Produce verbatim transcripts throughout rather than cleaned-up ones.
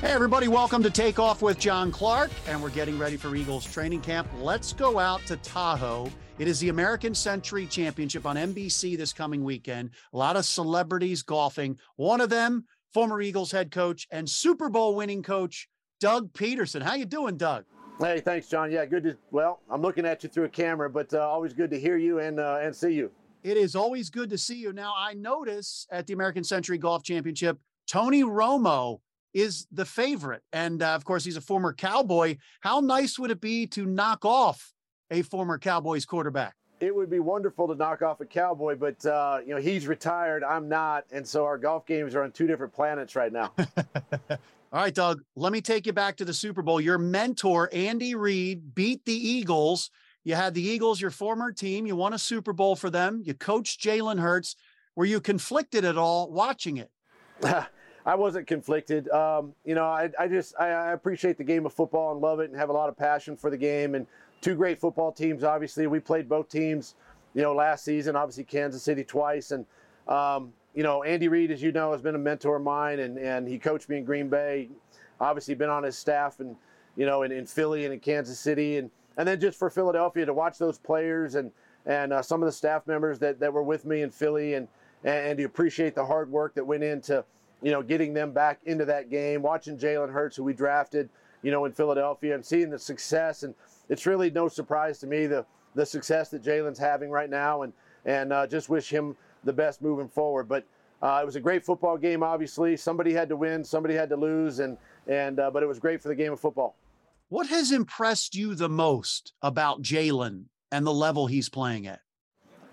Hey, everybody, welcome to Takeoff with John Clark, and we're getting ready for Eagles training camp. Let's go out to Tahoe. It is the American Century Championship on N B C this coming weekend. A lot of celebrities golfing. One of them, former Eagles head coach and Super Bowl winning coach, Doug Pederson. How you doing, Doug? Hey, thanks, John. Yeah, good to, well, I'm looking at you through a camera, but uh, always good to hear you and uh, and see you. It is always good to see you. Now, I notice at the American Century Golf Championship, Tony Romo is the favorite. And uh, of course, he's a former Cowboy. How nice would it be to knock off a former Cowboys quarterback? It would be wonderful to knock off a Cowboy, but uh, you know, he's retired, I'm not. And so our golf games are on two different planets right now. All right, Doug, let me take you back to the Super Bowl. Your mentor, Andy Reid, beat the Eagles. You had the Eagles, your former team. You won a Super Bowl for them. You coached Jalen Hurts. Were you conflicted at all watching it? I wasn't conflicted. Um, you know, I, I just, I, I appreciate the game of football and love it and have a lot of passion for the game. And two great football teams, obviously. We played both teams, you know, last season, obviously Kansas City twice. And, um, you know, Andy Reid, as you know, has been a mentor of mine, and, and he coached me in Green Bay, obviously been on his staff and, you know, in, in Philly and in Kansas City. And, and then just for Philadelphia to watch those players and, and uh, some of the staff members that, that were with me in Philly and, and to appreciate the hard work that went into, you know, getting them back into that game, watching Jalen Hurts, who we drafted, you know, in Philadelphia, and seeing the success. And it's really no surprise to me, the the success that Jalen's having right now, and and uh, just wish him the best moving forward. But uh, it was a great football game, obviously. Somebody had to win, somebody had to lose, and and uh, but it was great for the game of football. What has impressed you the most about Jalen and the level he's playing at?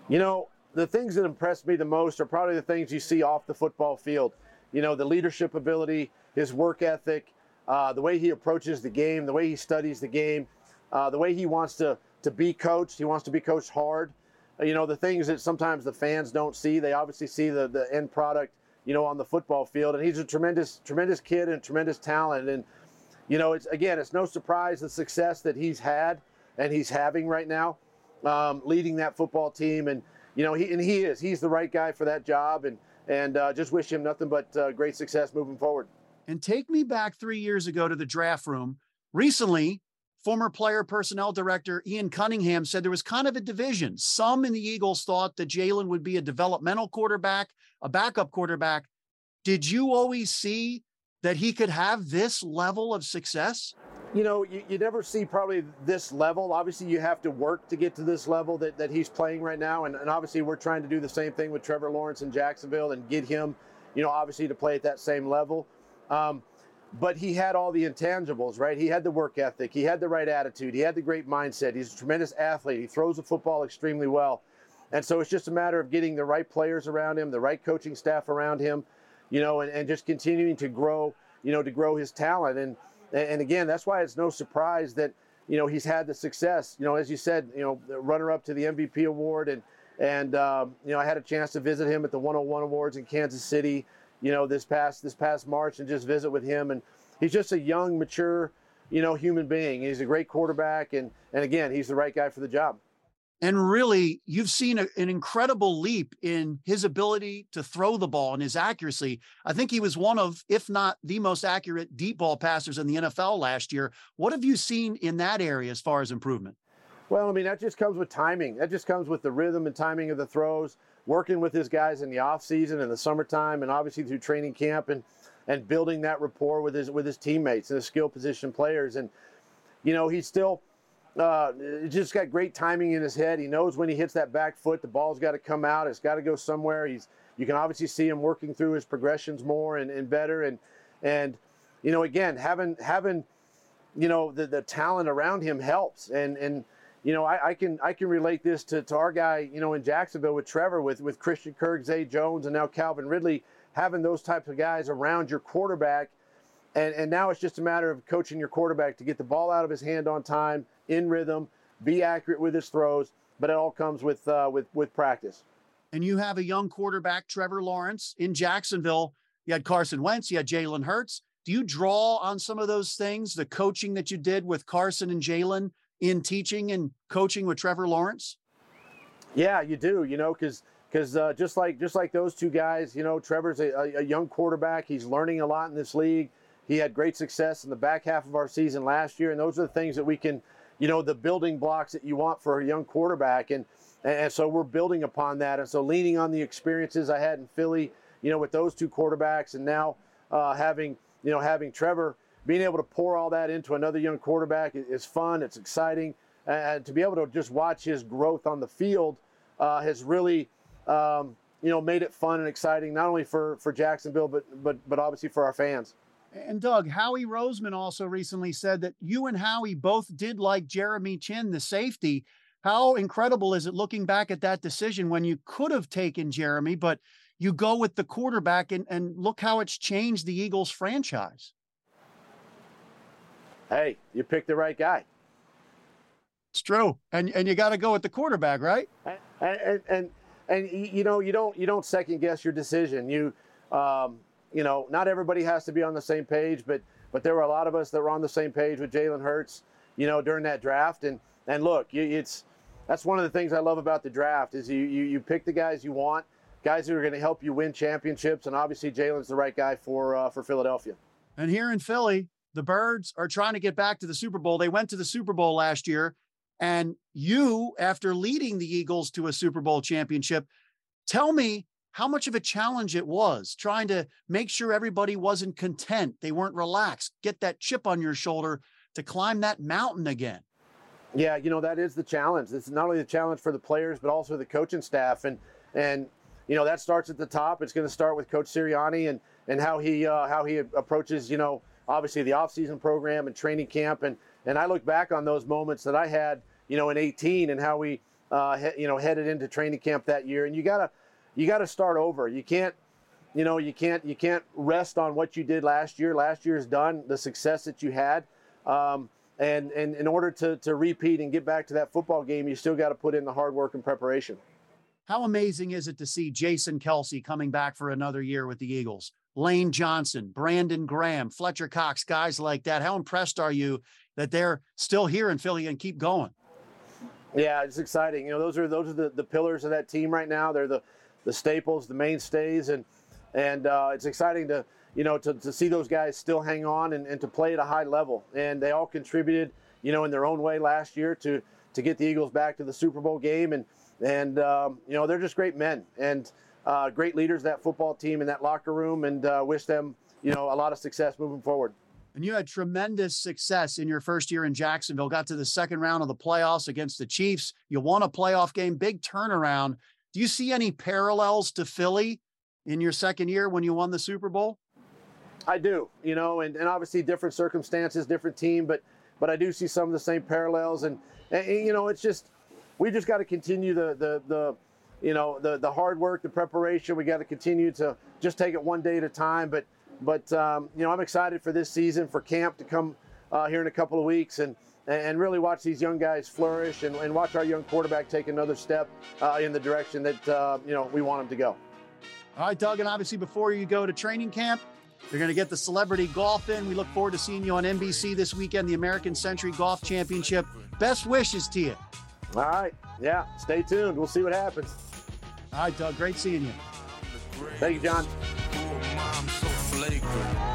You know, the things that impressed me the most are probably the things you see off the football field. You know, the leadership ability, his work ethic, uh, the way he approaches the game, the way he studies the game, uh, the way he wants to to be coached. He wants to be coached hard. Uh, you know, the things that sometimes the fans don't see. They obviously see the, the end product, you know, on the football field. And he's a tremendous, tremendous kid and tremendous talent. And, you know, it's again, it's no surprise the success that he's had and he's having right now, um, leading that football team. And, you know, he and he is. He's the right guy for that job. And And uh, just wish him nothing but uh, great success moving forward. And take me back three years ago to the draft room. Recently, former player personnel director Ian Cunningham said there was kind of a division. Some in the Eagles thought that Jalen would be a developmental quarterback, a backup quarterback. Did you always see that he could have this level of success? You know, you, you never see probably this level. Obviously, you have to work to get to this level that, that he's playing right now. And, and obviously, we're trying to do the same thing with Trevor Lawrence in Jacksonville and get him, you know, obviously to play at that same level. Um, but he had all the intangibles, right? He had the work ethic. He had the right attitude. He had the great mindset. He's a tremendous athlete. He throws the football extremely well. And so it's just a matter of getting the right players around him, the right coaching staff around him, you know, and, and just continuing to grow, you know, to grow his talent. And And again, that's why it's no surprise that, you know, he's had the success, you know, as you said, you know, runner up to the M V P award. And, and um, you know, I had a chance to visit him at the one oh one Awards in Kansas City, you know, this past this past March, and just visit with him. And he's just a young, mature, you know, human being. He's a great quarterback. And, and again, he's the right guy for the job. And really, you've seen a, an incredible leap in his ability to throw the ball and his accuracy. I think he was one of, if not the most accurate deep ball passers in the N F L last year. What have you seen in that area as far as improvement? Well, I mean, that just comes with timing. That just comes with the rhythm and timing of the throws, working with his guys in the offseason and the summertime, and obviously through training camp, and and building that rapport with his with his teammates and his skill position players. And, you know, he's still... Uh, just got great timing in his head. He knows when he hits that back foot, the ball's got to come out. It's got to go somewhere. He's, you can obviously see him working through his progressions more and, and better. And, and, you know, again, having, having, you know, the, the talent around him helps. And, and, you know, I, I can I can relate this to, to our guy, you know, in Jacksonville with Trevor, with, with Christian Kirk, Zay Jones, and now Calvin Ridley, having those types of guys around your quarterback. And, and now it's just a matter of coaching your quarterback to get the ball out of his hand on time, in rhythm, be accurate with his throws, but it all comes with uh, with with practice. And you have a young quarterback, Trevor Lawrence, in Jacksonville. You had Carson Wentz, you had Jalen Hurts. Do you draw on some of those things, the coaching that you did with Carson and Jalen in teaching and coaching with Trevor Lawrence? Yeah, you do, you know, because because uh, just like just like those two guys, you know, Trevor's a, a young quarterback. He's learning a lot in this league. He had great success in the back half of our season last year, and those are the things that we can, you know, the building blocks that you want for a young quarterback, and and so we're building upon that, and so leaning on the experiences I had in Philly, you know, with those two quarterbacks, and now uh, having, you know, having Trevor, being able to pour all that into another young quarterback is fun, it's exciting, and to be able to just watch his growth on the field uh, has really, um, you know, made it fun and exciting, not only for for Jacksonville, but but but obviously for our fans. And Doug, Howie Roseman also recently said that you and Howie both did like Jeremy Chinn, the safety. How incredible is it looking back at that decision when you could have taken Jeremy, but you go with the quarterback, and, and look how it's changed the Eagles franchise. Hey, you picked the right guy. It's true. And and you got to go with the quarterback, right? And, and, and, and, you know, you don't, you don't second guess your decision. You, um, You know, not everybody has to be on the same page, but but there were a lot of us that were on the same page with Jalen Hurts, you know, during that draft. And and look, it's that's one of the things I love about the draft is you you, you pick the guys you want, guys who are going to help you win championships. And obviously, Jalen's the right guy for uh, for Philadelphia. And here in Philly, the Birds are trying to get back to the Super Bowl. They went to the Super Bowl last year, and you, after leading the Eagles to a Super Bowl championship, tell me how much of a challenge it was trying to make sure everybody wasn't content, they weren't relaxed, get that chip on your shoulder to climb that mountain again. Yeah, you know, that is the challenge. It's not only the challenge for the players, but also the coaching staff. And, and you know, that starts at the top. It's going to start with Coach Sirianni and, and how he uh, how he approaches, you know, obviously the offseason program and training camp. And, and I look back on those moments that I had, you know, in eighteen and how we, uh, he, you know, headed into training camp that year. And you got to, You got to start over. You can't, you know, you can't, you can't rest on what you did last year. Last year's done, the success that you had. Um, and, and in order to, to repeat and get back to that football game, you still got to put in the hard work and preparation. How amazing is it to see Jason Kelce coming back for another year with the Eagles? Lane Johnson, Brandon Graham, Fletcher Cox, guys like that. How impressed are you that they're still here in Philly and keep going? Yeah, it's exciting. You know, those are, those are the, the pillars of that team right now. They're the, the staples, the mainstays, and and uh, it's exciting to you know to, to see those guys still hang on and, and to play at a high level. And they all contributed, you know, in their own way last year to to get the Eagles back to the Super Bowl game. And and um, you know, they're just great men and uh, great leaders, that football team and that locker room. And uh, wish them you know a lot of success moving forward. And you had tremendous success in your first year in Jacksonville. Got to the second round of the playoffs against the Chiefs. You won a playoff game. Big turnaround. Do you see any parallels to Philly in your second year when you won the Super Bowl? I do, you know, and, and obviously different circumstances, different team, but but I do see some of the same parallels. And, and you know, it's just, we just got to continue the, the, the you know, the, the hard work, the preparation. We got to continue to just take it one day at a time. But, but um, you know, I'm excited for this season, for camp to come uh, here in a couple of weeks. And and really watch these young guys flourish and, and watch our young quarterback take another step uh, in the direction that, uh, you know, we want him to go. All right, Doug, and obviously before you go to training camp, you're going to get the celebrity golf in. We look forward to seeing you on N B C this weekend, the American Century Golf Championship. Best wishes to you. All right. Yeah, stay tuned. We'll see what happens. All right, Doug, great seeing you. Thank you, John.